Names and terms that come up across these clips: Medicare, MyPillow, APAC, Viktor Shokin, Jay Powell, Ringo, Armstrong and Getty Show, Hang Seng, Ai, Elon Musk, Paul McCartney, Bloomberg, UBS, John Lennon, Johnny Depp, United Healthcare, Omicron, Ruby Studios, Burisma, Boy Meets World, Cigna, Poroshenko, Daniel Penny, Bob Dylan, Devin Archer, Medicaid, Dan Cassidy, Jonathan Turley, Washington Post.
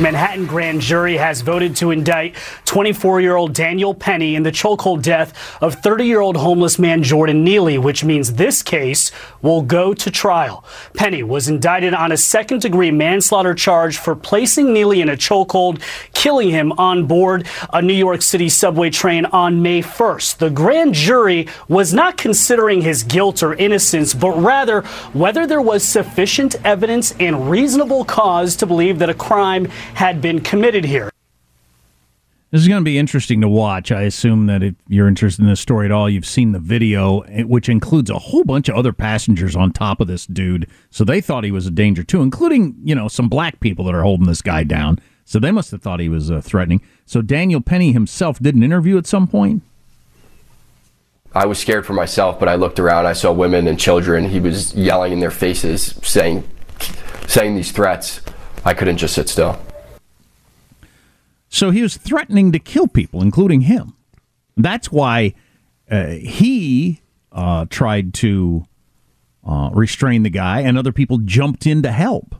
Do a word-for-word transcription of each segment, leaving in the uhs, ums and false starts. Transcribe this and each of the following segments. Manhattan grand jury has voted to indict twenty-four-year-old Daniel Penny in the chokehold death of thirty-year-old homeless man Jordan Neely, which means this case will go to trial. Penny was indicted on a second-degree manslaughter charge for placing Neely in a chokehold, killing him on board a New York City subway train on May first. The grand jury was not considering his guilt or innocence, but rather whether there was sufficient evidence and reasonable cause to believe that a crime had been committed here. This is going to be interesting to watch. I assume that if you're interested in this story at all, you've seen the video, which includes a whole bunch of other passengers on top of this dude. So they thought he was a danger too, including, you know, some black people that are holding this guy down. So they must have thought he was uh, threatening. So Daniel Penny himself did an interview at some point. I was scared for myself, but I looked around. I saw women and children. He was yelling in their faces, saying, saying these threats. I couldn't just sit still. So he was threatening to kill people, including him. That's why uh, he uh, tried to uh, restrain the guy, and other people jumped in to help.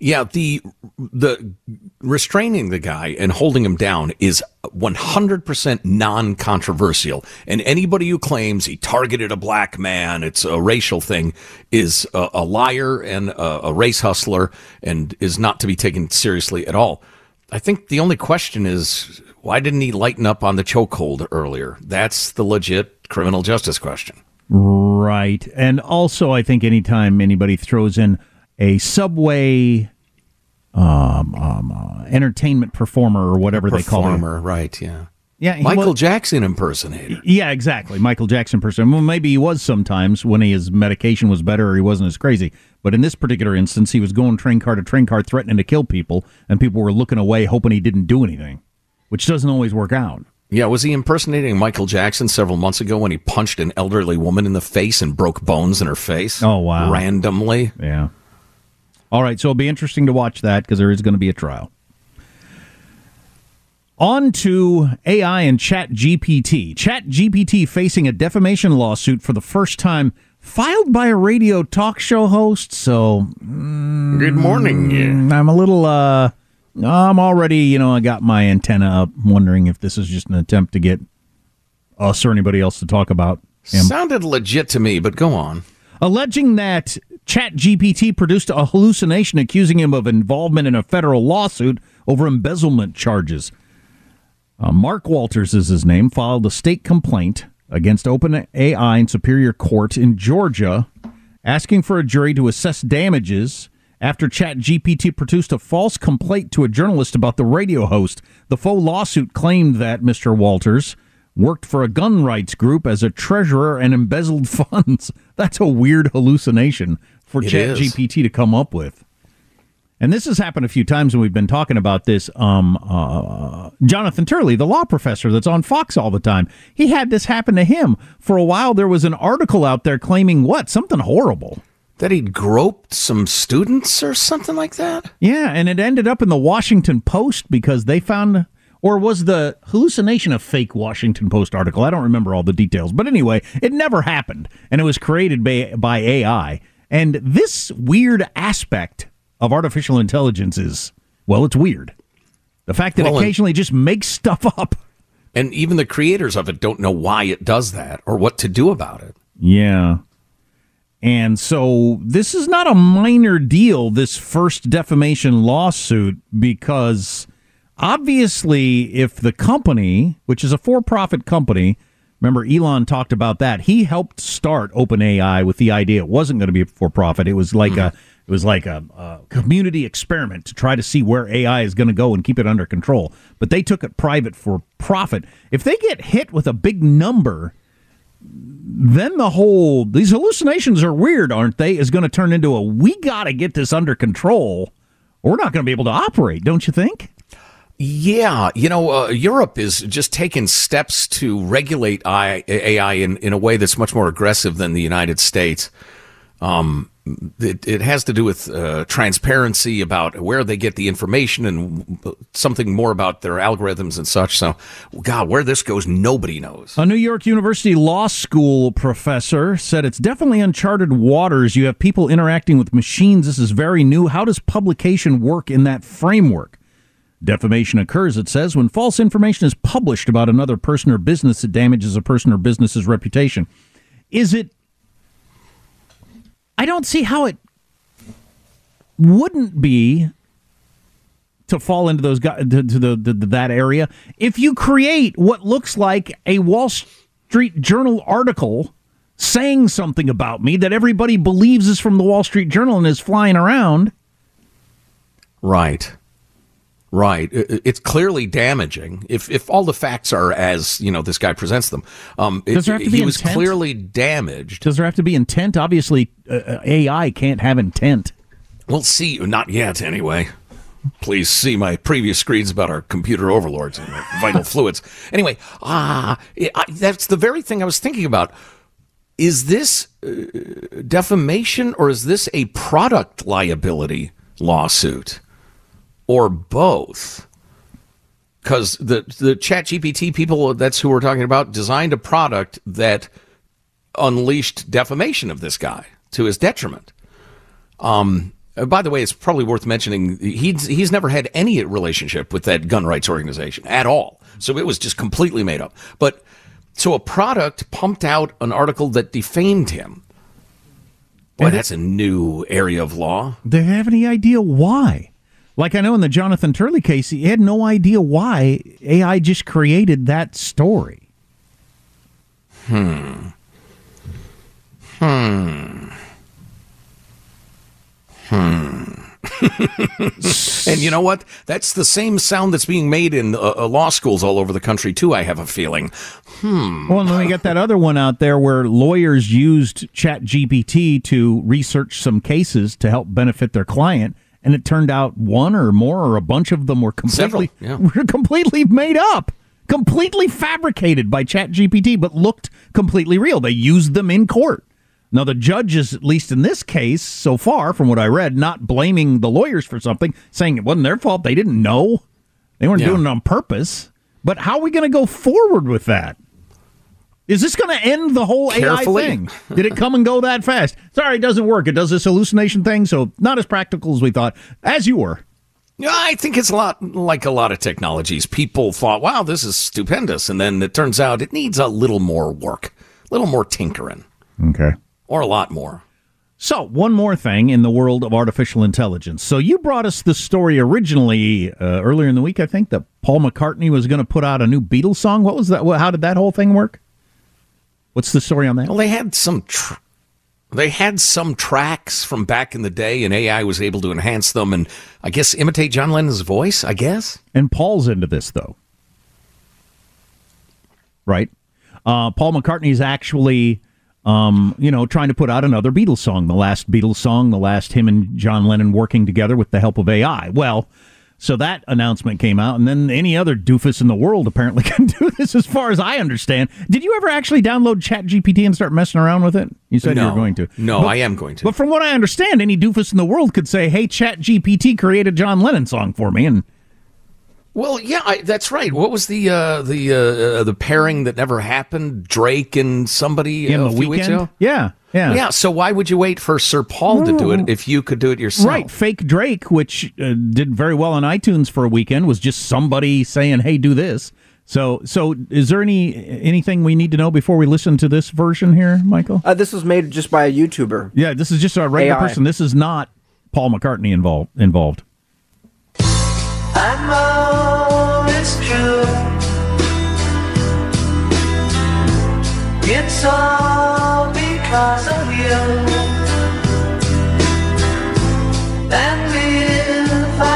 Yeah, the the restraining the guy and holding him down is one hundred percent non-controversial. And anybody who claims he targeted a black man, it's a racial thing, is a, a liar and a, a race hustler and is not to be taken seriously at all. I think the only question is, why didn't he lighten up on the chokehold earlier? That's the legit criminal justice question. Right. And also, I think anytime anybody throws in a subway um, um, uh, entertainment performer or whatever performer, they call him. Performer, right, yeah. yeah Michael was, Jackson impersonator. Yeah, exactly. Michael Jackson impersonator. Well, maybe he was sometimes when he, his medication was better or he wasn't as crazy. But in this particular instance, he was going train car to train car threatening to kill people, and people were looking away hoping he didn't do anything, which doesn't always work out. Yeah, was he impersonating Michael Jackson several months ago when he punched an elderly woman in the face and broke bones in her face? Oh, wow. Randomly? Yeah. All right, so it'll be interesting to watch that because there is going to be a trial. On to A I and ChatGPT. ChatGPT facing a defamation lawsuit for the first time, filed by a radio talk show host. So, mm, good morning. Yeah. I'm a little. Uh, I'm already, you know, I got my antenna up, wondering if this is just an attempt to get us or anybody else to talk about him. Sounded legit to me, but go on. Alleging that ChatGPT produced a hallucination accusing him of involvement in a federal lawsuit over embezzlement charges. Uh, Mark Walters is his name, filed a state complaint against OpenAI in Superior Court in Georgia, asking for a jury to assess damages after ChatGPT produced a false complaint to a journalist about the radio host. The faux lawsuit claimed that Mister Walters worked for a gun rights group as a treasurer and embezzled funds. That's a weird hallucination for ChatGPT to come up with. and this has happened a few times when we've been talking about this, um, uh, Jonathan Turley, the law professor that's on Fox all the time, he had this happen to him. For a while, there was an article out there claiming what? Something horrible. That he'd groped some students or something like that? Yeah, and it ended up in the Washington Post because they found... Or was the hallucination a fake Washington Post article? I don't remember all the details. But anyway, it never happened. And it was created by, by A I. And this weird aspect of artificial intelligence is, well, it's weird. The fact that well, it occasionally just makes stuff up. And even the creators of it don't know why it does that or what to do about it. Yeah. And so this is not a minor deal, this first defamation lawsuit, because... Obviously, if the company, which is a for-profit company, remember Elon talked about that. He helped start OpenAI with the idea it wasn't going to be for-profit. It was like a it was like a, a community experiment to try to see where A I is going to go and keep it under control. But they took it private for profit. If they get hit with a big number, then the whole these hallucinations are weird, aren't they? Is going to turn into a we got to get this under control, or we're not going to be able to operate. Don't you think? Yeah, you know, uh, Europe is just taking steps to regulate A I in, in a way that's much more aggressive than the United States. Um, it, it has to do with uh, transparency about where they get the information and something more about their algorithms and such. So, God, where this goes, nobody knows. A New York University law school professor said it's definitely uncharted waters. You have people interacting with machines. This is very new. How does publication work in that framework? Defamation occurs, it says, when false information is published about another person or business that damages a person or business's reputation. Is it... I don't see how it wouldn't be to fall into those to, to the, the, the that area if you create what looks like a Wall Street Journal article saying something about me that everybody believes is from the Wall Street Journal and is flying around. Right. Right. It's clearly damaging. If if all the facts are as, you know, this guy presents them, um, it, he was intent? Clearly damaged. Does there have to be intent? Obviously, uh, A I can't have intent. Well, see, not yet, anyway. Please see my previous screens about our computer overlords and vital fluids. Anyway, ah, it, I, that's the very thing I was thinking about. Is this uh, defamation or is this a product liability lawsuit? Or both, because the the ChatGPT people, that's who we're talking about, designed a product that unleashed defamation of this guy to his detriment. Um, by the way, it's probably worth mentioning he's he's never had any relationship with that gun rights organization at all, so it was just completely made up. But so a product pumped out an article that defamed him. Boy, that's a new area of law. They have any idea why? Like, I know in the Jonathan Turley case, he had no idea why A I just created that story. Hmm. Hmm. Hmm. And you know what? That's the same sound that's being made in uh, law schools all over the country, too, I have a feeling. Hmm. Well, and then we got that other one out there where lawyers used ChatGPT to research some cases to help benefit their client. And it turned out one or more or a bunch of them were completely yeah. were completely made up, completely fabricated by ChatGPT, but looked completely real. They used them in court. Now, the judge is, at least in this case, so far, from what I read, not blaming the lawyers for something, saying it wasn't their fault. They didn't know. They weren't yeah. doing it on purpose. But how are we going to go forward with that? Is this going to end the whole Carefully. A I thing? Did it come and go that fast? Sorry, it doesn't work. It does this hallucination thing, so not as practical as we thought, as you were. I think it's a lot like a lot of technologies. People thought, wow, this is stupendous. And then it turns out it needs a little more work, a little more tinkering. Okay. Or a lot more. So, one more thing in the world of artificial intelligence. So, you brought us the story originally uh, earlier in the week, I think, that Paul McCartney was going to put out a new Beatles song. What was that? How did that whole thing work? What's the story on that? Well, they had some tr- they had some tracks from back in the day, and A I was able to enhance them and, I guess, imitate John Lennon's voice, I guess. And Paul's into this, though. Right? Uh, Paul McCartney's actually um, you know, trying to put out another Beatles song, the last Beatles song, the last him and John Lennon working together with the help of A I. Well, so that announcement came out, and then any other doofus in the world apparently can do this, as far as I understand. Did you ever actually download ChatGPT and start messing around with it? You said no, you were going to. No, but, I am going to. But from what I understand, any doofus in the world could say, hey, ChatGPT, create a John Lennon song for me, and... Well, yeah, I, that's right. What was the uh, the uh, the pairing that never happened? Drake and somebody uh, a few weeks ago? Yeah, yeah, yeah. So why would you wait for Sir Paul no. to do it if you could do it yourself? Right, fake Drake, which uh, did very well on iTunes for a weekend, was just somebody saying, "Hey, do this." So, so is there any anything we need to know before we listen to this version here, Michael? Uh, this was made just by a YouTuber. Yeah, this is just a regular A I. person. This is not Paul McCartney involved involved. I know it's true. It's all because of you. And if I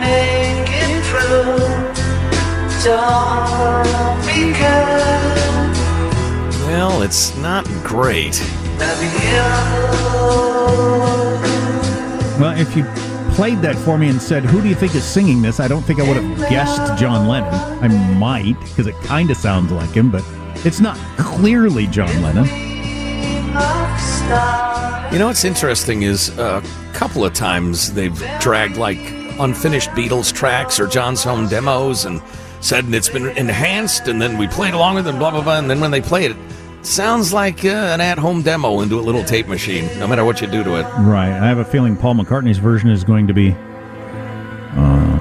make it true, don't be good. Well, it's not great. Well, if you played that for me and said, who do you think is singing this? I don't think I would have guessed John Lennon. I might, because it kind of sounds like him, but it's not clearly John Lennon. You know, what's interesting is a couple of times they've dragged, like, unfinished Beatles tracks or John's home demos and said it's been enhanced, and then we played along with it, blah, blah, blah, and then when they played it, sounds like uh, an at-home demo into a little tape machine, no matter what you do to it. Right. I have a feeling Paul McCartney's version is going to be uh,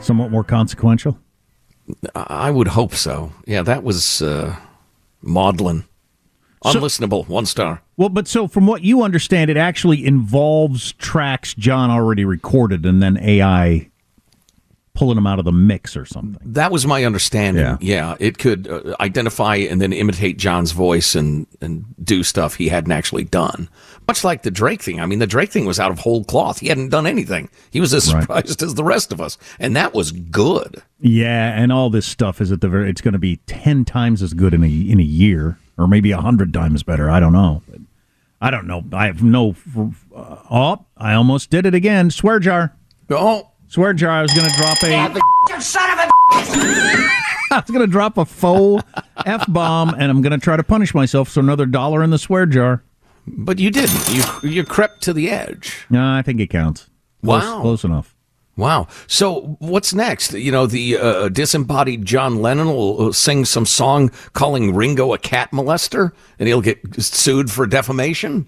somewhat more consequential. I would hope so. Yeah, that was uh, maudlin. Unlistenable, so, one star. Well, but so from what you understand, it actually involves tracks John already recorded and then A I pulling them out of the mix or something. That was my understanding. Yeah, yeah, it could uh, identify and then imitate John's voice and, and do stuff he hadn't actually done. Much like the Drake thing. I mean, the Drake thing was out of whole cloth. He hadn't done anything. He was as right. surprised as the rest of us. And that was good. Yeah, and all this stuff is at the very, it's going to be ten times as good in a, in a year, or maybe one hundred times better. I don't know. I don't know. I have no... Uh, oh, I almost did it again. Swear jar. Oh, Swear jar, I was going to drop a... Yeah, the you son of a... I was going to drop a faux F-bomb, and I'm going to try to punish myself, so another dollar in the swear jar. But you didn't. You you crept to the edge. No, I think it counts. Close, wow. Close enough. Wow. So what's next? You know, the uh, disembodied John Lennon will sing some song calling Ringo a cat molester, and he'll get sued for defamation?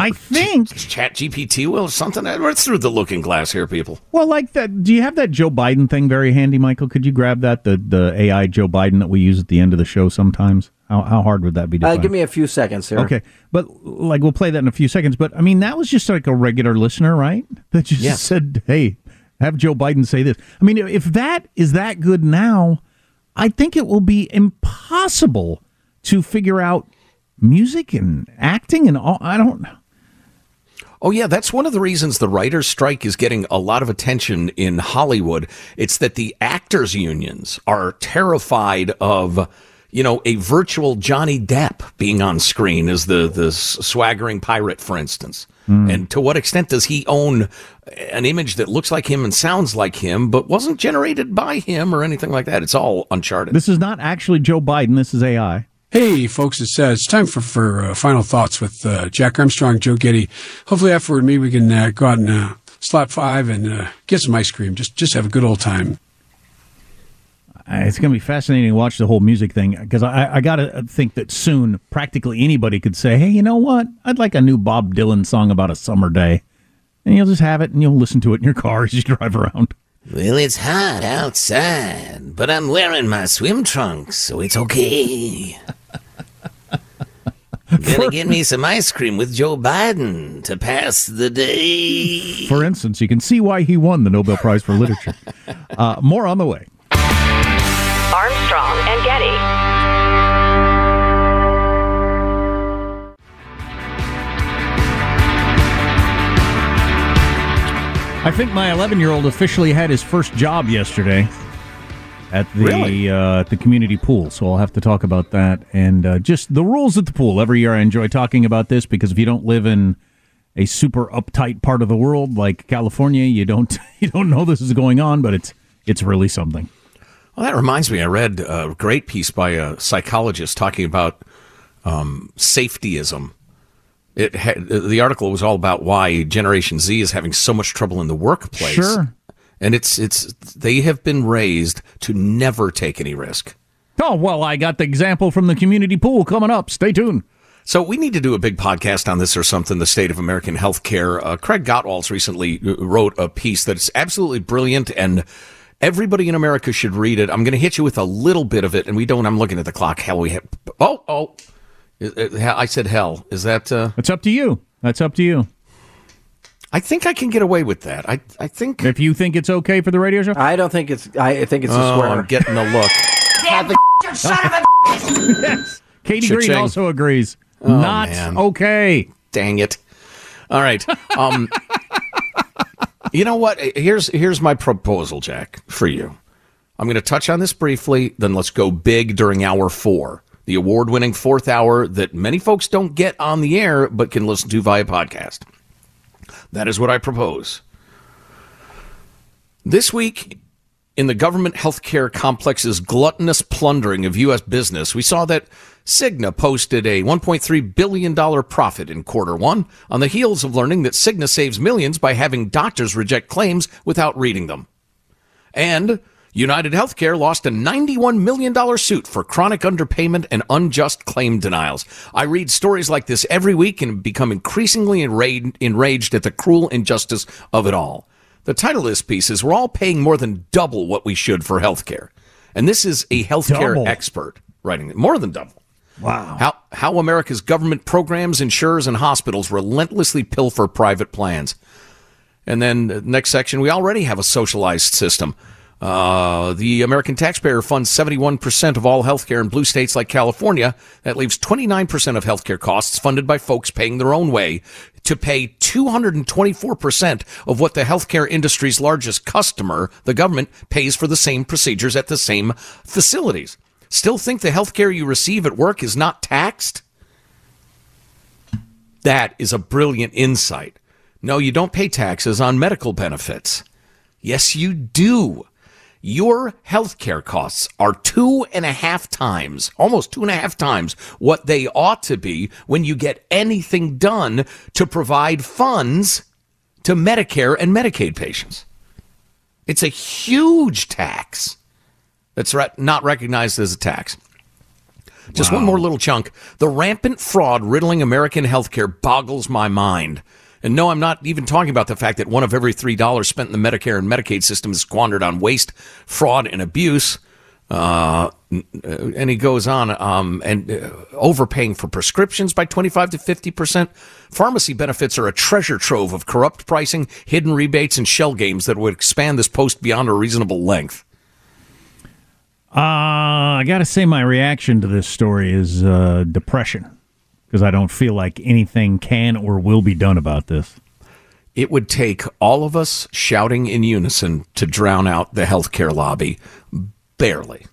I think ChatGPT will or something. We're through the looking glass here, people. Well, like that. Do you have that Joe Biden thing very handy, Michael? Could you grab that, the the A I Joe Biden that we use at the end of the show sometimes? How how hard would that be to find? Uh, give me a few seconds here. Okay, but like we'll play that in a few seconds. But I mean, that was just like a regular listener, right? That just yes. said, "Hey, have Joe Biden say this." I mean, if that is that good now, I think it will be impossible to figure out music and acting and all. I don't know. Oh, yeah, that's one of the reasons the writer's strike is getting a lot of attention in Hollywood. It's that the actors' unions are terrified of, you know, a virtual Johnny Depp being on screen as the, the swaggering pirate, for instance. Mm. And to what extent does he own an image that looks like him and sounds like him, but wasn't generated by him or anything like that? It's all uncharted. This is not actually Joe Biden. This is A I. Hey, folks, it's, uh, it's time for, for uh, final thoughts with uh, Jack Armstrong, Joe Getty. Hopefully afterward, maybe we can uh, go out and uh, slap five and uh, get some ice cream. Just just have a good old time. It's going to be fascinating to watch the whole music thing, because I, I got to think that soon practically anybody could say, hey, you know what? I'd like a new Bob Dylan song about a summer day. And you'll just have it, and you'll listen to it in your car as you drive around. Well, it's hot outside, but I'm wearing my swim trunks, so it's okay. Gonna get me some ice cream with Joe Biden to pass the day. For instance, you can see why he won the Nobel Prize for Literature. Uh, more on the way. Armstrong and Getty. I think my eleven-year-old officially had his first job yesterday. at the really? uh, at the community pool. So I'll have to talk about that and uh, just the rules at the pool. Every year I enjoy talking about this because if you don't live in a super uptight part of the world like California, you don't you don't know this is going on, but it's it's really something. Well, that reminds me, I read a great piece by a psychologist talking about um, safetyism. It had, the article was all about why Generation Z is having so much trouble in the workplace. Sure. And it's it's they have been raised to never take any risk. Oh, well, I got the example from the community pool coming up. Stay tuned. So we need to do a big podcast on this or something, the state of American healthcare. Uh, Craig Gottwaltz recently wrote a piece that's absolutely brilliant, and everybody in America should read it. I'm going to hit you with a little bit of it, and we don't. I'm looking at the clock. Hell, we have. Oh, oh. I said hell. Is that... Uh, it's up to you. That's up to you. I think I can get away with that. I I think... If you think it's okay for the radio show? I don't think it's... I think it's oh, a swear. I'm getting a look. Damn, you son of a... Yes. Katie Cha-ching. Green also agrees. Oh, Not man. okay. Dang it. All right. Um, you know what? Here's here's my proposal, Jack, for you. I'm going to touch on this briefly, then let's go big during hour four. The award-winning fourth hour that many folks don't get on the air but can listen to via podcast. That is what I propose. This week, in the government healthcare complex's gluttonous plundering of U S business, we saw that Cigna posted a one point three billion dollars profit in quarter one on the heels of learning that Cigna saves millions by having doctors reject claims without reading them. And United Healthcare lost a ninety-one million dollars suit for chronic underpayment and unjust claim denials. I read stories like this every week and become increasingly enraged at the cruel injustice of it all. The title of this piece is, We're All Paying More Than Double What We Should for Healthcare. And this is a healthcare double. expert writing it. More than double. Wow. How, how America's government programs, insurers, and hospitals relentlessly pilfer private plans. And then the next section, we already have a socialized system. Uh, the American taxpayer funds seventy-one percent of all healthcare in blue states like California. That leaves twenty-nine percent of healthcare costs funded by folks paying their own way to pay two hundred twenty-four percent of what the healthcare industry's largest customer, the government, pays for the same procedures at the same facilities. Still think the healthcare you receive at work is not taxed? That is a brilliant insight. No, you don't pay taxes on medical benefits. Yes, you do. Your healthcare costs are two and a half times, almost two and a half times what they ought to be when you get anything done to provide funds to Medicare and Medicaid patients. It's a huge tax that's not recognized as a tax. Just wow. one more little chunk. The rampant fraud riddling American healthcare boggles my mind. And no, I'm not even talking about the fact that one of every three dollars spent in the Medicare and Medicaid system is squandered on waste, fraud, and abuse. Uh, and he goes on, um, and uh, overpaying for prescriptions by twenty-five to fifty percent. Pharmacy benefits are a treasure trove of corrupt pricing, hidden rebates, and shell games that would expand this post beyond a reasonable length. Uh, I got to say my reaction to this story is uh, depression. Because I don't feel like anything can or will be done about this. It would take all of us shouting in unison to drown out the healthcare lobby. Barely.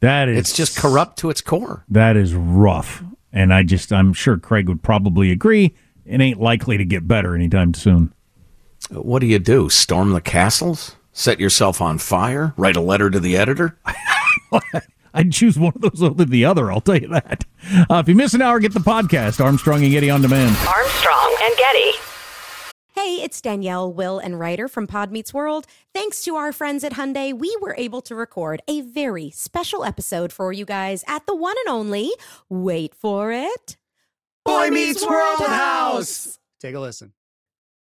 That is, it's just corrupt to its core. That is rough. And I just, I'm sure Craig would probably agree. It ain't likely to get better anytime soon. What do you do? Storm the castles? Set yourself on fire? Write a letter to the editor? I'd choose one of those over the other, I'll tell you that. Uh, if you miss an hour, get the podcast, Armstrong and Getty On Demand. Armstrong and Getty. Hey, it's Danielle, Will, and Ryder from Pod Meets World. Thanks to our friends at Hyundai, we were able to record a very special episode for you guys at the one and only, wait for it, Boy Meets World House. Take a listen.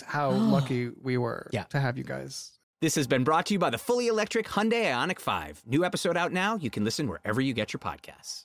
how lucky we were yeah. to have you guys. This has been brought to you by the fully electric Hyundai Ioniq five. New episode out now. You can listen wherever you get your podcasts.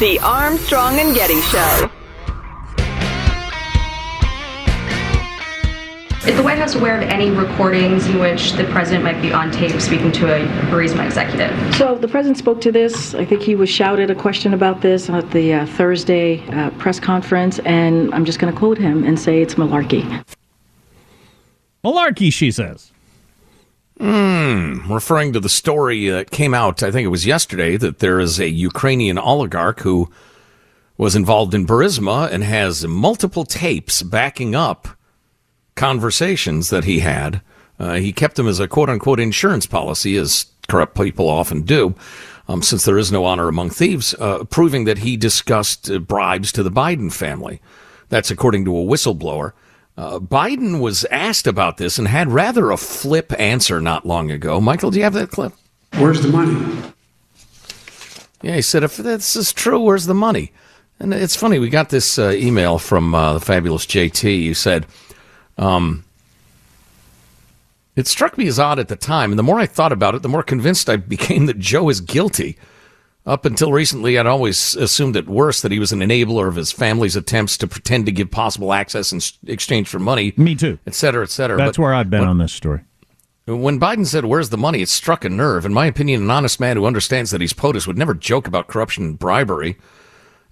The Armstrong and Getty Show. Is the White House aware of any recordings in which the president might be on tape speaking to a Burisma executive? So the president spoke to this. I think he was shouted a question about this at the uh, Thursday uh, press conference, and I'm just going to quote him and say it's malarkey. Malarkey, she says. Mm, referring to the story that came out, I think it was yesterday, that there is a Ukrainian oligarch who was involved in Burisma and has multiple tapes backing up conversations that he had. Uh, he kept them as a quote-unquote insurance policy, as corrupt people often do, um, since there is no honor among thieves, uh, proving that he discussed uh, bribes to the Biden family. That's according to a whistleblower. Uh, Biden was asked about this and had rather a flip answer not long ago. Michael, do you have that clip? Where's the money? Yeah, he said, if this is true, where's the money? And it's funny, we got this uh, email from uh, the fabulous J T who said, um, it struck me as odd at the time, and the more I thought about it, the more convinced I became that Joe is guilty. Up until recently, I'd always assumed at worst that he was an enabler of his family's attempts to pretend to give possible access in exchange for money. Me too. Et cetera, et cetera. That's but where I've been when, on this story. When Biden said, where's the money, it struck a nerve. In my opinion, an honest man who understands that he's POTUS would never joke about corruption and bribery.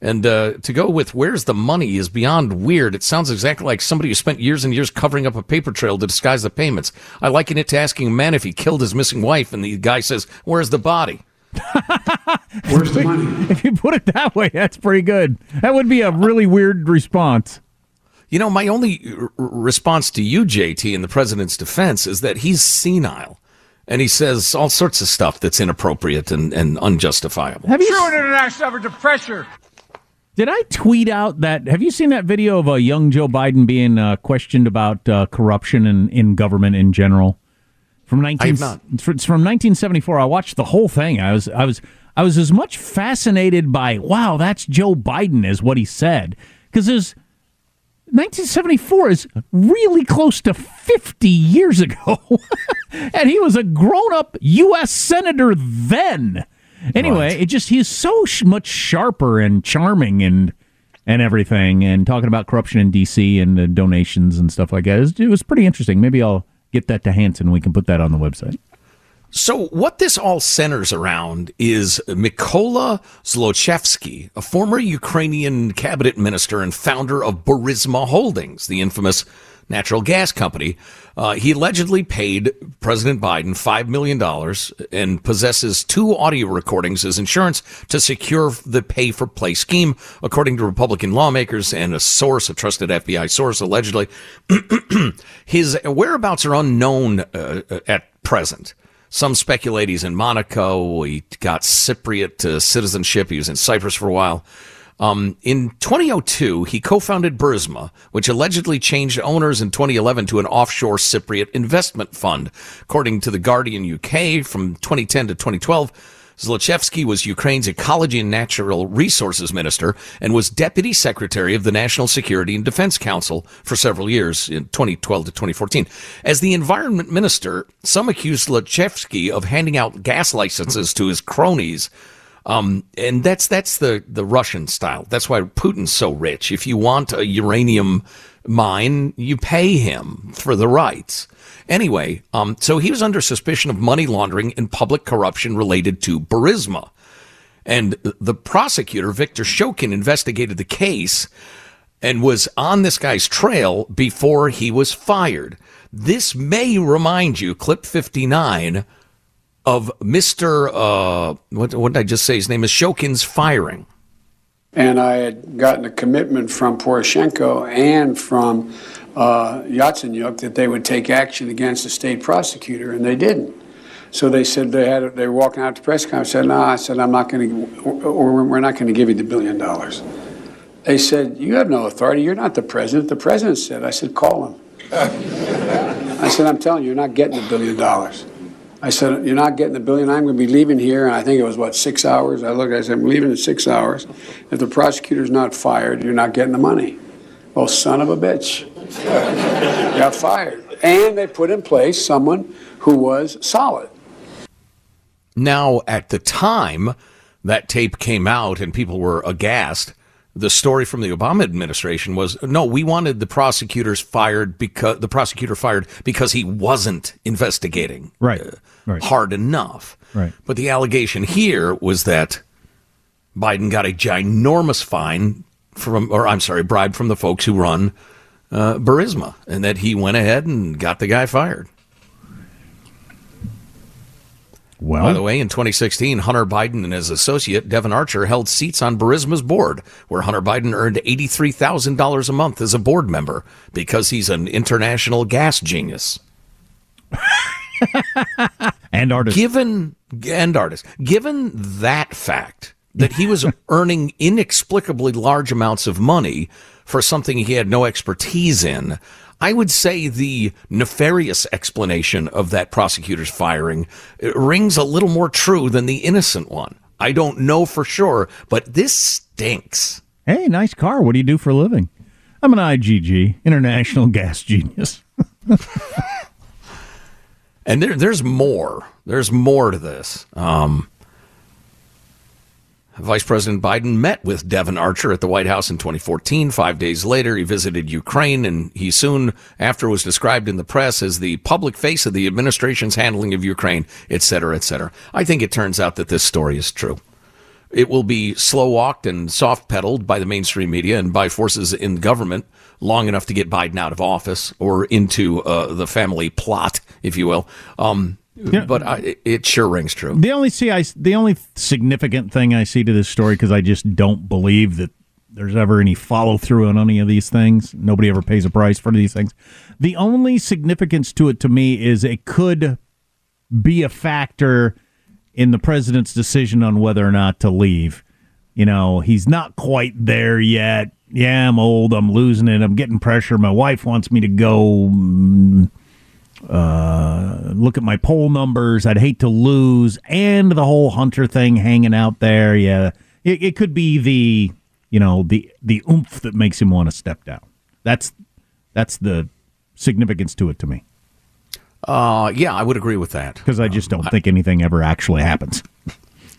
And uh, to go with where's the money is beyond weird. It sounds exactly like somebody who spent years and years covering up a paper trail to disguise the payments. I liken it to asking a man if he killed his missing wife, and the guy says, where's the body? Where's the money? If you put it that way, that's pretty good. That would be a really weird response. You know, my only r- response to you, J T, in the president's defense is that he's senile, and he says all sorts of stuff that's inappropriate and, and unjustifiable. Have you seen international effort to pressure? Did I tweet out that? Have you seen that video of a young Joe Biden being uh, questioned about uh, corruption in, in government in general? From nineteen, it's from nineteen seventy-four. I watched the whole thing. I was, I was, I was as much fascinated by wow, that's Joe Biden, is what he said, because there's nineteen seventy-four is really close to fifty years ago, and he was a grown-up U S senator then. Anyway, right. It just he is so sh- much sharper and charming and and everything, and talking about corruption in D C and uh, donations and stuff like that. It was, it was pretty interesting. Maybe I'll get that to Hanson. We can put that on the website. So what this all centers around is Mykola Zlochevsky, a former Ukrainian cabinet minister and founder of Burisma Holdings, the infamous natural gas company. Uh, he allegedly paid President Biden five million dollars and possesses two audio recordings as insurance to secure the pay-for-play scheme, according to Republican lawmakers and a source, a trusted F B I source, allegedly. His whereabouts are unknown uh, at present. Some speculate he's in Monaco. He got Cypriot uh, citizenship. He was in Cyprus for a while. Um, in twenty oh two, he co-founded Burisma, which allegedly changed owners in twenty eleven to an offshore Cypriot investment fund. According to The Guardian U K, from twenty ten to twenty twelve, Zlochevsky was Ukraine's Ecology and Natural Resources Minister and was Deputy Secretary of the National Security and Defense Council for several years, in twenty twelve to twenty fourteen. As the Environment Minister, some accused Zlochevsky of handing out gas licenses to his cronies. Um, and that's that's the, the Russian style. That's why Putin's so rich. If you want a uranium mine, you pay him for the rights. Anyway, um, so he was under suspicion of money laundering and public corruption related to Burisma. And the prosecutor, Viktor Shokin, investigated the case and was on this guy's trail before he was fired. This may remind you, clip fifty-nine, of Mister, uh, what, what did I just say? His name is Shokin's firing. And I had gotten a commitment from Poroshenko and from uh, Yatsenyuk that they would take action against the state prosecutor, and they didn't. So they said they had. They were walking out to press conference. Said, "No, nah, I said I'm not going to, or we're not going to give you the billion dollars." They said, "You have no authority. You're not the president." The president said, "I said call him." I said, "I'm telling you, you're not getting the billion dollars." I said, you're not getting the billion. I'm going to be leaving here. And I think it was, what, six hours? I looked, I said, I'm leaving in six hours. If the prosecutor's not fired, you're not getting the money. Well, son of a bitch. Got fired. And they put in place someone who was solid. Now, at the time that tape came out and people were aghast, the story from the Obama administration was, no, we wanted the prosecutors fired because the prosecutor fired because he wasn't investigating right. Uh, right. hard enough. Right. But the allegation here was that Biden got a ginormous fine from, or I'm sorry, bribe from the folks who run uh, Burisma, and that he went ahead and got the guy fired. Well, by the way, in twenty sixteen, Hunter Biden and his associate, Devin Archer, held seats on Burisma's board, where Hunter Biden earned eighty-three thousand dollars a month as a board member because he's an international gas genius. And artist. Given, and artist. Given that fact, that he was earning inexplicably large amounts of money for something he had no expertise in, I would say the nefarious explanation of that prosecutor's firing rings a little more true than the innocent one. I don't know for sure, but this stinks. Hey, nice car. What do you do for a living? I'm an I G G, International Gas Genius. And there, there's more. There's more to this. Um, Vice President Biden met with Devin Archer at the White House in twenty fourteen. Five days later, he visited Ukraine, and he soon after was described in the press as the public face of the administration's handling of Ukraine, et cetera, et cetera. I think it turns out that this story is true. It will be slow-walked and soft-pedaled by the mainstream media and by forces in government long enough to get Biden out of office or into uh, the family plot, if you will. Um You know, but I, it sure rings true. The only see, I, the only significant thing I see to this story, because I just don't believe that there's ever any follow through on any of these things. Nobody ever pays a price for these things. The only significance to it to me is it could be a factor in the president's decision on whether or not to leave. You know, he's not quite there yet. Yeah, I'm old. I'm losing it. I'm getting pressure. My wife wants me to go. Mm, Uh, look at my poll numbers. I'd hate to lose, and the whole Hunter thing hanging out there. Yeah, it, it could be the you know the the oomph that makes him want to step down. That's that's the significance to it to me. Uh, yeah, I would agree with that because I just um, don't I, think anything ever actually happens.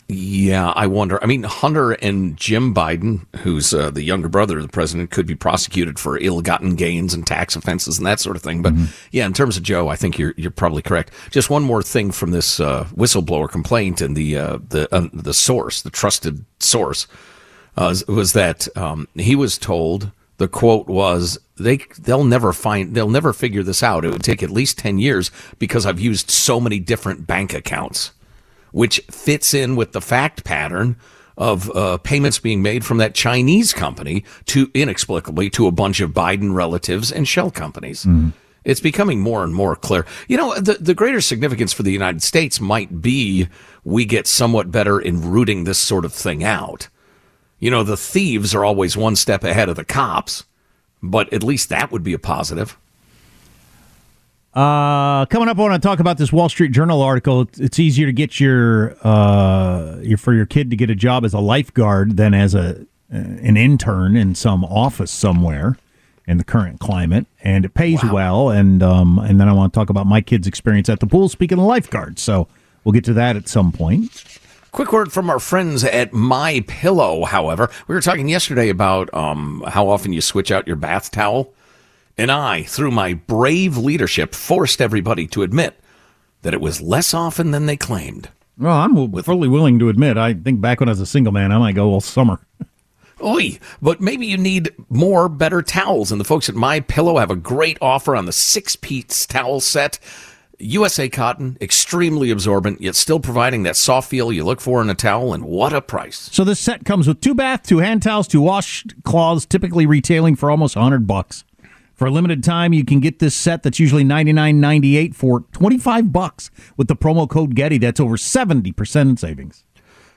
Yeah, I wonder. I mean, Hunter and Jim Biden, who's uh, the younger brother of the president, could be prosecuted for ill-gotten gains and tax offenses and that sort of thing. But mm-hmm. yeah, in terms of Joe, I think you're you're probably correct. Just one more thing from this uh, whistleblower complaint, and the uh, the uh, the source, the trusted source, uh, was that um, he was told the quote was they they'll never find they'll never figure this out. It would take at least ten years because I've used so many different bank accounts. Which fits in with the fact pattern of uh, payments being made from that Chinese company to inexplicably to a bunch of Biden relatives and shell companies. Mm. It's becoming more and more clear. You know, the, the greater significance for the United States might be we get somewhat better in rooting this sort of thing out. You know, the thieves are always one step ahead of the cops, but at least that would be a positive. Uh, coming up, I want to talk about this Wall Street Journal article. It's easier to get your, uh, your for your kid to get a job as a lifeguard than as a uh, an intern in some office somewhere in the current climate, and it pays wow. well. And um, and then I want to talk about my kid's experience at the pool. Speaking of lifeguards, so we'll get to that at some point. Quick word from our friends at MyPillow, however. We were talking yesterday about um, how often you switch out your bath towel. And I, through my brave leadership, forced everybody to admit that it was less often than they claimed. Well, I'm With, fully willing to admit, I think back when I was a single man, I might go all summer. Oy, but maybe you need more, better towels. And the folks at MyPillow have a great offer on the six-piece towel set. U S A cotton, extremely absorbent, yet still providing that soft feel you look for in a towel, and what a price. So this set comes with two bath, two hand towels, two wash cloths, typically retailing for almost one hundred bucks. For a limited time, you can get this set that's usually ninety-nine ninety-eight for twenty-five bucks with the promo code Getty. That's over seventy percent in savings.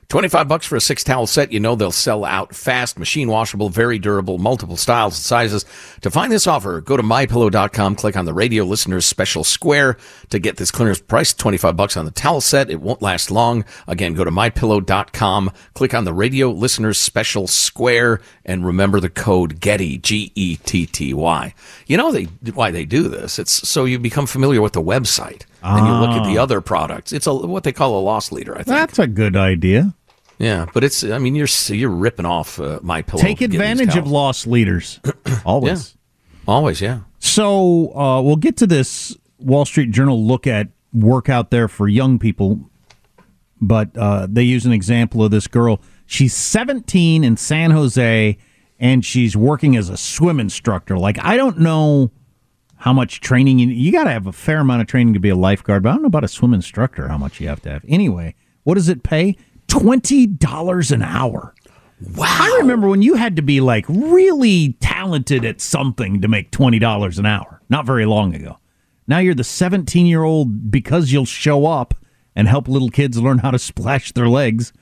twenty-five bucks for a six-towel set. You know they'll sell out fast, machine-washable, very durable, multiple styles and sizes. To find this offer, go to my pillow dot com, click on the radio listener's special square to get this clearance price, twenty-five bucks on the towel set. It won't last long. Again, go to my pillow dot com, click on the radio listener's special square, and remember the code Getty, G E T T Y. You know they why they do this. It's so you become familiar with the website. And you look at the other products. It's a, what they call a loss leader, I think. That's a good idea. Yeah, but it's, I mean, you're you're ripping off uh, MyPillow. Take advantage of loss leaders. Always. Yeah. Always, yeah. So uh, we'll get to this Wall Street Journal look at work out there for young people, but uh, they use an example of this girl. She's seventeen in San Jose, and she's working as a swim instructor. Like, I don't know how much training. You, you got to have a fair amount of training to be a lifeguard, but I don't know about a swim instructor, how much you have to have. Anyway, what does it pay? twenty dollars an hour. Wow. I remember when you had to be like really talented at something to make twenty dollars an hour. Not very long ago. Now you're the seventeen-year-old because you'll show up and help little kids learn how to splash their legs.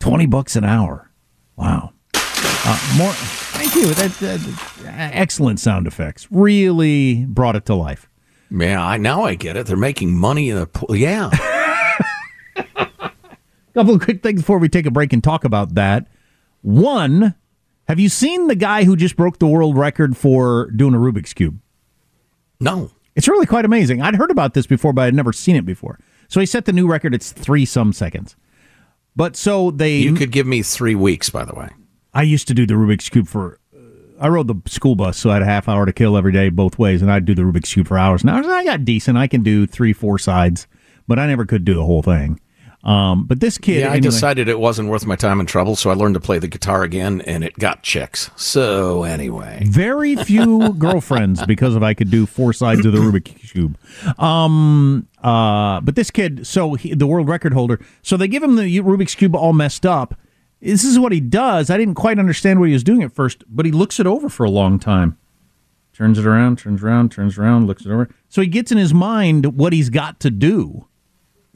twenty bucks an hour. Wow. Uh, more. Thank you. That, that, excellent sound effects. Really brought it to life. Yeah, I, now I get it. They're making money in the pool. Yeah. Couple of quick things before we take a break and talk about that. One, have you seen the guy who just broke the world record for doing a Rubik's Cube? No. It's really quite amazing. I'd heard about this before, but I'd never seen it before. So he set the new record. It's three some seconds. But so they... You could give me three weeks, by the way. I used to do the Rubik's Cube for... Uh, I rode the school bus, so I had a half hour to kill every day both ways, and I'd do the Rubik's Cube for hours and hours. And I got decent. I can do three, four sides, but I never could do the whole thing. Um, but this kid... Yeah, anyway, I decided it wasn't worth my time and trouble, so I learned to play the guitar again, and it got chicks. So, anyway. Very few girlfriends because of I could do four sides of the Rubik's Cube. Um, uh, but this kid, so he, the world record holder, so they give him the Rubik's Cube all messed up. This is what he does. I didn't quite understand what he was doing at first, but he looks it over for a long time. Turns it around, turns around, turns around, looks it over. So he gets in his mind what he's got to do.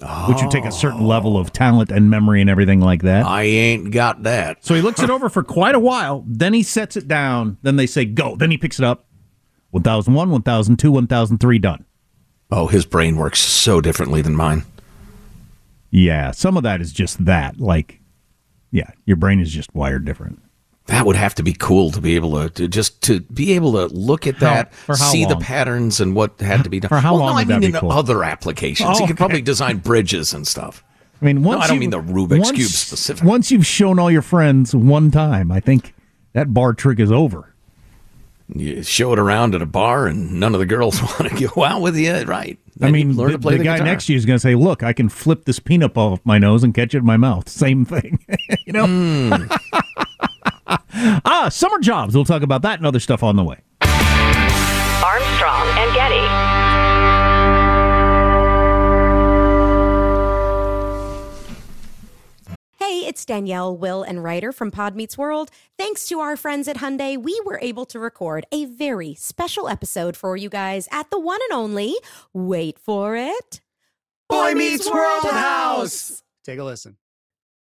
Oh. Which would take a certain level of talent and memory and everything like that. I ain't got that. So he looks it over for quite a while. Then he sets it down. Then they say, go. Then he picks it up. one thousand one, one thousand two, one thousand three, done. Oh, his brain works so differently than mine. Yeah, some of that is just that. Like, yeah, your brain is just wired different. That would have to be cool to be able to, to just to be able to look at that, how, how see long? the patterns and what had to be done. For how well, long no, I mean in cool? other applications. Oh, okay. He could probably design bridges and stuff. I mean, once no, I don't mean the Rubik's once, Cube specifically. Once you've shown all your friends one time, I think that bar trick is over. You show it around at a bar and none of the girls want to go out with you, right? Then I mean, learn the, to play the, the guy guitar. Next to you is going to say, look, I can flip this peanut ball off my nose and catch it in my mouth. Same thing. You know? Mm. Ah, summer jobs. We'll talk about that and other stuff on the way. Armstrong and Getty. Hey, it's Danielle, Will, and Ryder from Pod Meets World. Thanks to our friends at Hyundai, we were able to record a very special episode for you guys at the one and only, wait for it, Boy Meets World House. Take a listen.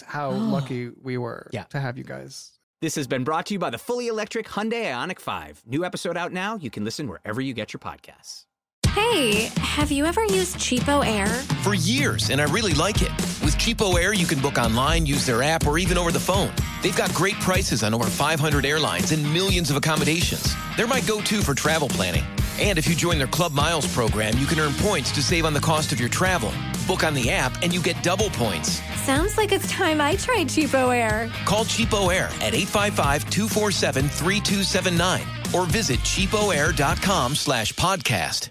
how lucky we were yeah. to have you guys. This has been brought to you by the fully electric Hyundai Ioniq five. New episode out now. You can listen wherever you get your podcasts. Hey, have you ever used Cheapo Air? For years, and I really like it. With Cheapo Air, you can book online, use their app, or even over the phone. They've got great prices on over five hundred airlines and millions of accommodations. They're my go-to for travel planning. And if you join their Club Miles program, you can earn points to save on the cost of your travel. Book on the app, and you get double points. Sounds like it's time I tried Cheapo Air. Call Cheapo Air at eight five five, two four seven, three two seven nine or visit cheapoair.com slash podcast.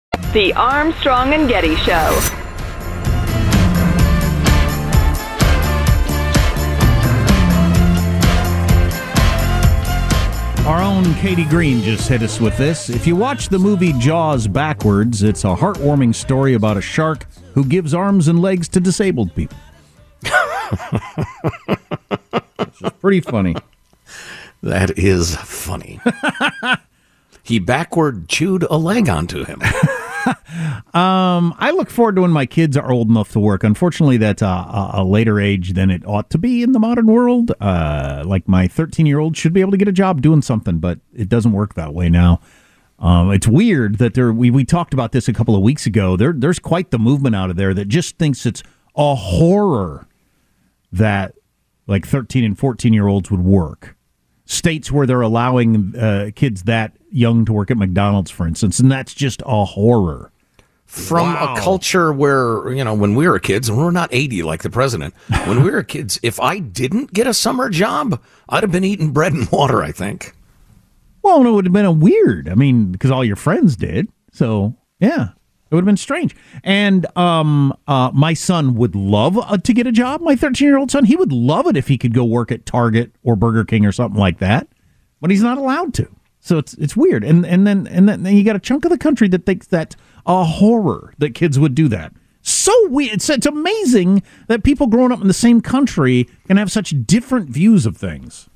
The Armstrong and Getty Show. Our own Katie Green just hit us with this. If you watch the movie Jaws backwards, it's a heartwarming story about a shark who gives arms and legs to disabled people. Which is pretty funny. That is funny. He backward chewed a leg onto him. um, I look forward to when my kids are old enough to work. Unfortunately, that's a, a, a later age than it ought to be in the modern world. Uh, like my thirteen-year-old should be able to get a job doing something, but it doesn't work that way now. Um, it's weird that there. We, we talked about this a couple of weeks ago. There, there's quite the movement out of there that just thinks it's a horror that like thirteen and fourteen-year-olds would work. States where they're allowing uh, kids that young to work at McDonald's, for instance, and that's just a horror. From wow. a culture where, you know, when we were kids, and we're not eighty like the president, when we were kids, if I didn't get a summer job, I'd have been eating bread and water, I think. Well, it would have been a weird, I mean, because all your friends did, so, yeah, it would have been strange. And um, uh, my son would love uh, to get a job, my thirteen-year-old son. He would love it if he could go work at Target or Burger King or something like that, but he's not allowed to. So it's it's weird. And and then and then you got a chunk of the country that thinks that's a horror that kids would do that. So weird. It's, it's amazing that people growing up in the same country can have such different views of things.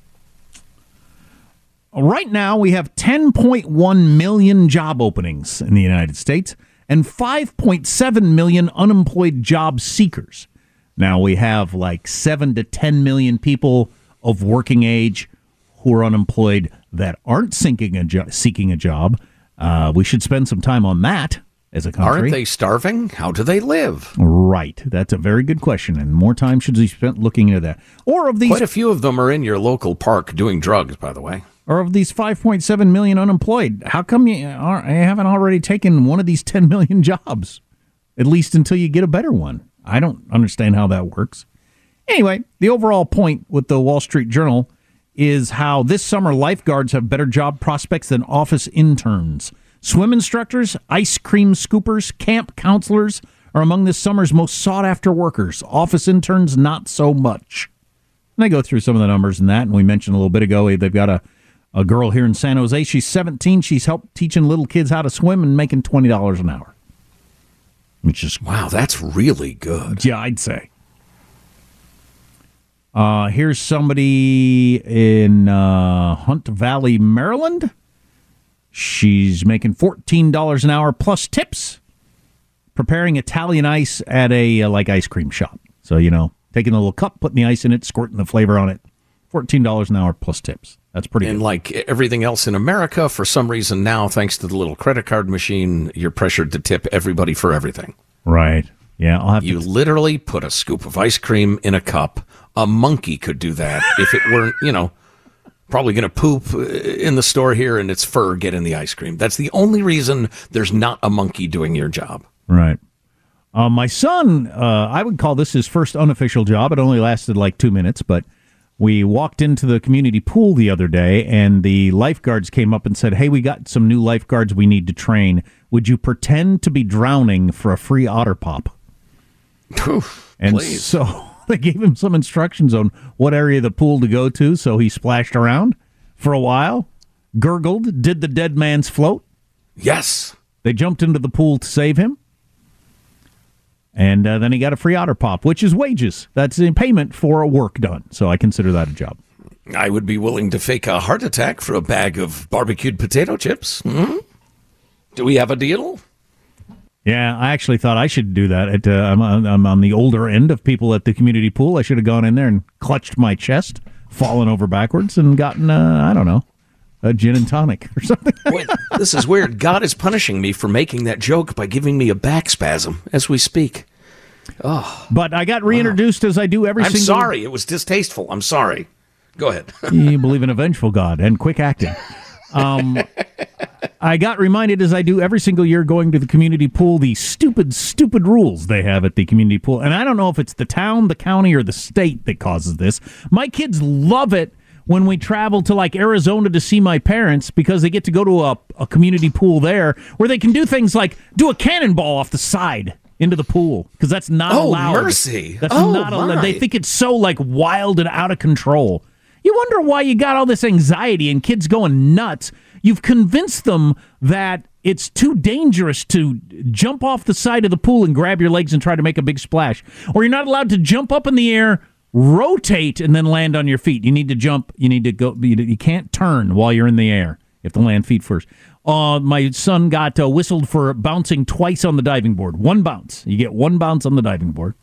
Right now, we have ten point one million job openings in the United States and five point seven million unemployed job seekers. Now, we have like seven to ten million people of working age who are unemployed that aren't seeking a, jo- seeking a job. Uh, we should spend some time on that as a country. Aren't they starving? How do they live? Right. That's a very good question, and more time should be spent looking into that. Or of these, quite a few of them are in your local park doing drugs, by the way. Or of these five point seven million unemployed, how come you, aren't, you haven't already taken one of these ten million jobs, at least until you get a better one? I don't understand how that works. Anyway, the overall point with the Wall Street Journal is how this summer lifeguards have better job prospects than office interns. Swim instructors, ice cream scoopers, camp counselors are among this summer's most sought-after workers. Office interns, not so much. And I go through some of the numbers in that, and we mentioned a little bit ago, they've got a, a girl here in San Jose. She's seventeen. She's helped teaching little kids how to swim and making twenty dollars an hour. Which is wow, that's really good. Yeah, I'd say. Uh, here's somebody in uh, Hunt Valley, Maryland. She's making fourteen dollars an hour plus tips, preparing Italian ice at a uh, like ice cream shop. So, you know, taking a little cup, putting the ice in it, squirting the flavor on it. fourteen dollars an hour plus tips. That's pretty and good. And like everything else in America, for some reason now, thanks to the little credit card machine, you're pressured to tip everybody for everything. Right. Yeah, I'll have you to... literally put a scoop of ice cream in a cup. A monkey could do that if it weren't, you know, probably going to poop in the store here and its fur get in the ice cream. That's the only reason there's not a monkey doing your job. Right. Uh, my son, uh, I would call this his first unofficial job. It only lasted like two minutes, but we walked into the community pool the other day, and the lifeguards came up and said, hey, we got some new lifeguards we need to train. Would you pretend to be drowning for a free otter pop? Oof, and please. So they gave him some instructions on what area of the pool to go to, so he splashed around for a while, gurgled, did the dead man's float. Yes. They jumped into the pool to save him, and uh, then he got a free otter pop, which is wages. That's in payment for a work done, so I consider that a job. I would be willing to fake a heart attack for a bag of barbecued potato chips. Mm-hmm. Do we have a deal? Yeah, I actually thought I should do that. At, uh, I'm, I'm on the older end of people at the community pool. I should have gone in there and clutched my chest, fallen over backwards, and gotten, uh, I don't know, a gin and tonic or something. Wait, this is weird. God is punishing me for making that joke by giving me a back spasm as we speak. Oh, but I got reintroduced wow. as I do every I'm single... I'm sorry. It was distasteful. I'm sorry. Go ahead. You believe in a vengeful God and quick acting. Um, I got reminded, as I do every single year going to the community pool, the stupid, stupid rules they have at the community pool. And I don't know if it's the town, the county, or the state that causes this. My kids love it when we travel to, like, Arizona to see my parents because they get to go to a, a community pool there where they can do things like do a cannonball off the side into the pool because that's not oh, allowed. Oh, mercy. That's oh, not allowed. They think it's so, like, wild and out of control. You wonder why you got all this anxiety and kids going nuts. You've convinced them that it's too dangerous to jump off the side of the pool and grab your legs and try to make a big splash. Or you're not allowed to jump up in the air, rotate, and then land on your feet. You need to jump. You need to go. You can't turn while you're in the air. You have to land feet first. Uh, my son got uh, whistled for bouncing twice on the diving board. One bounce. You get one bounce on the diving board.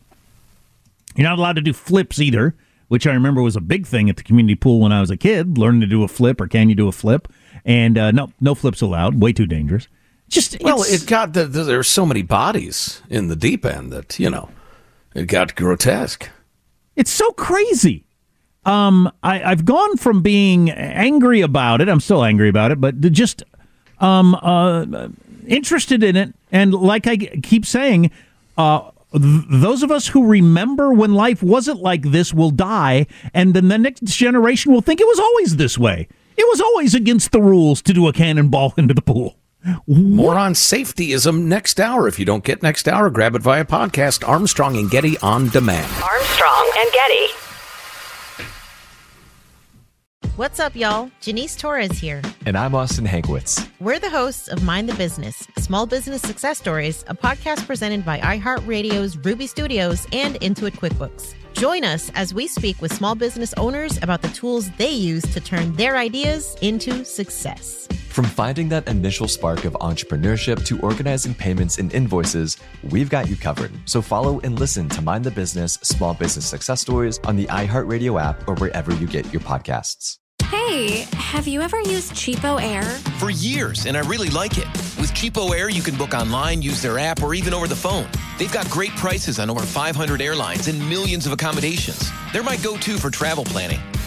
You're not allowed to do flips either, which I remember was a big thing at the community pool when I was a kid, learning to do a flip or can you do a flip? And uh, no, no flips allowed. Way too dangerous. Just well, it got the, the, there were so many bodies in the deep end that, you know, it got grotesque. It's so crazy. Um, I, I've gone from being angry about it. I'm still angry about it, but just um, uh, interested in it. And like I keep saying, uh, those of us who remember when life wasn't like this will die, and then the next generation will think it was always this way. It was always against the rules to do a cannonball into the pool. More on safetyism next hour. If you don't get next hour, grab it via podcast. Armstrong and Getty on demand. Armstrong and Getty. What's up, y'all? Janice Torres here. And I'm Austin Hankwitz. We're the hosts of Mind the Business, Small Business Success Stories, a podcast presented by iHeartRadio's Ruby Studios and Intuit QuickBooks. Join us as we speak with small business owners about the tools they use to turn their ideas into success. From finding that initial spark of entrepreneurship to organizing payments and invoices, we've got you covered. So follow and listen to Mind the Business Small Business Success Stories on the iHeartRadio app or wherever you get your podcasts. Hey, have you ever used Cheapo Air? For years, and I really like it. With Cheapo Air, you can book online, use their app, or even over the phone. They've got great prices on over five hundred airlines and millions of accommodations. They're my go-to for travel planning.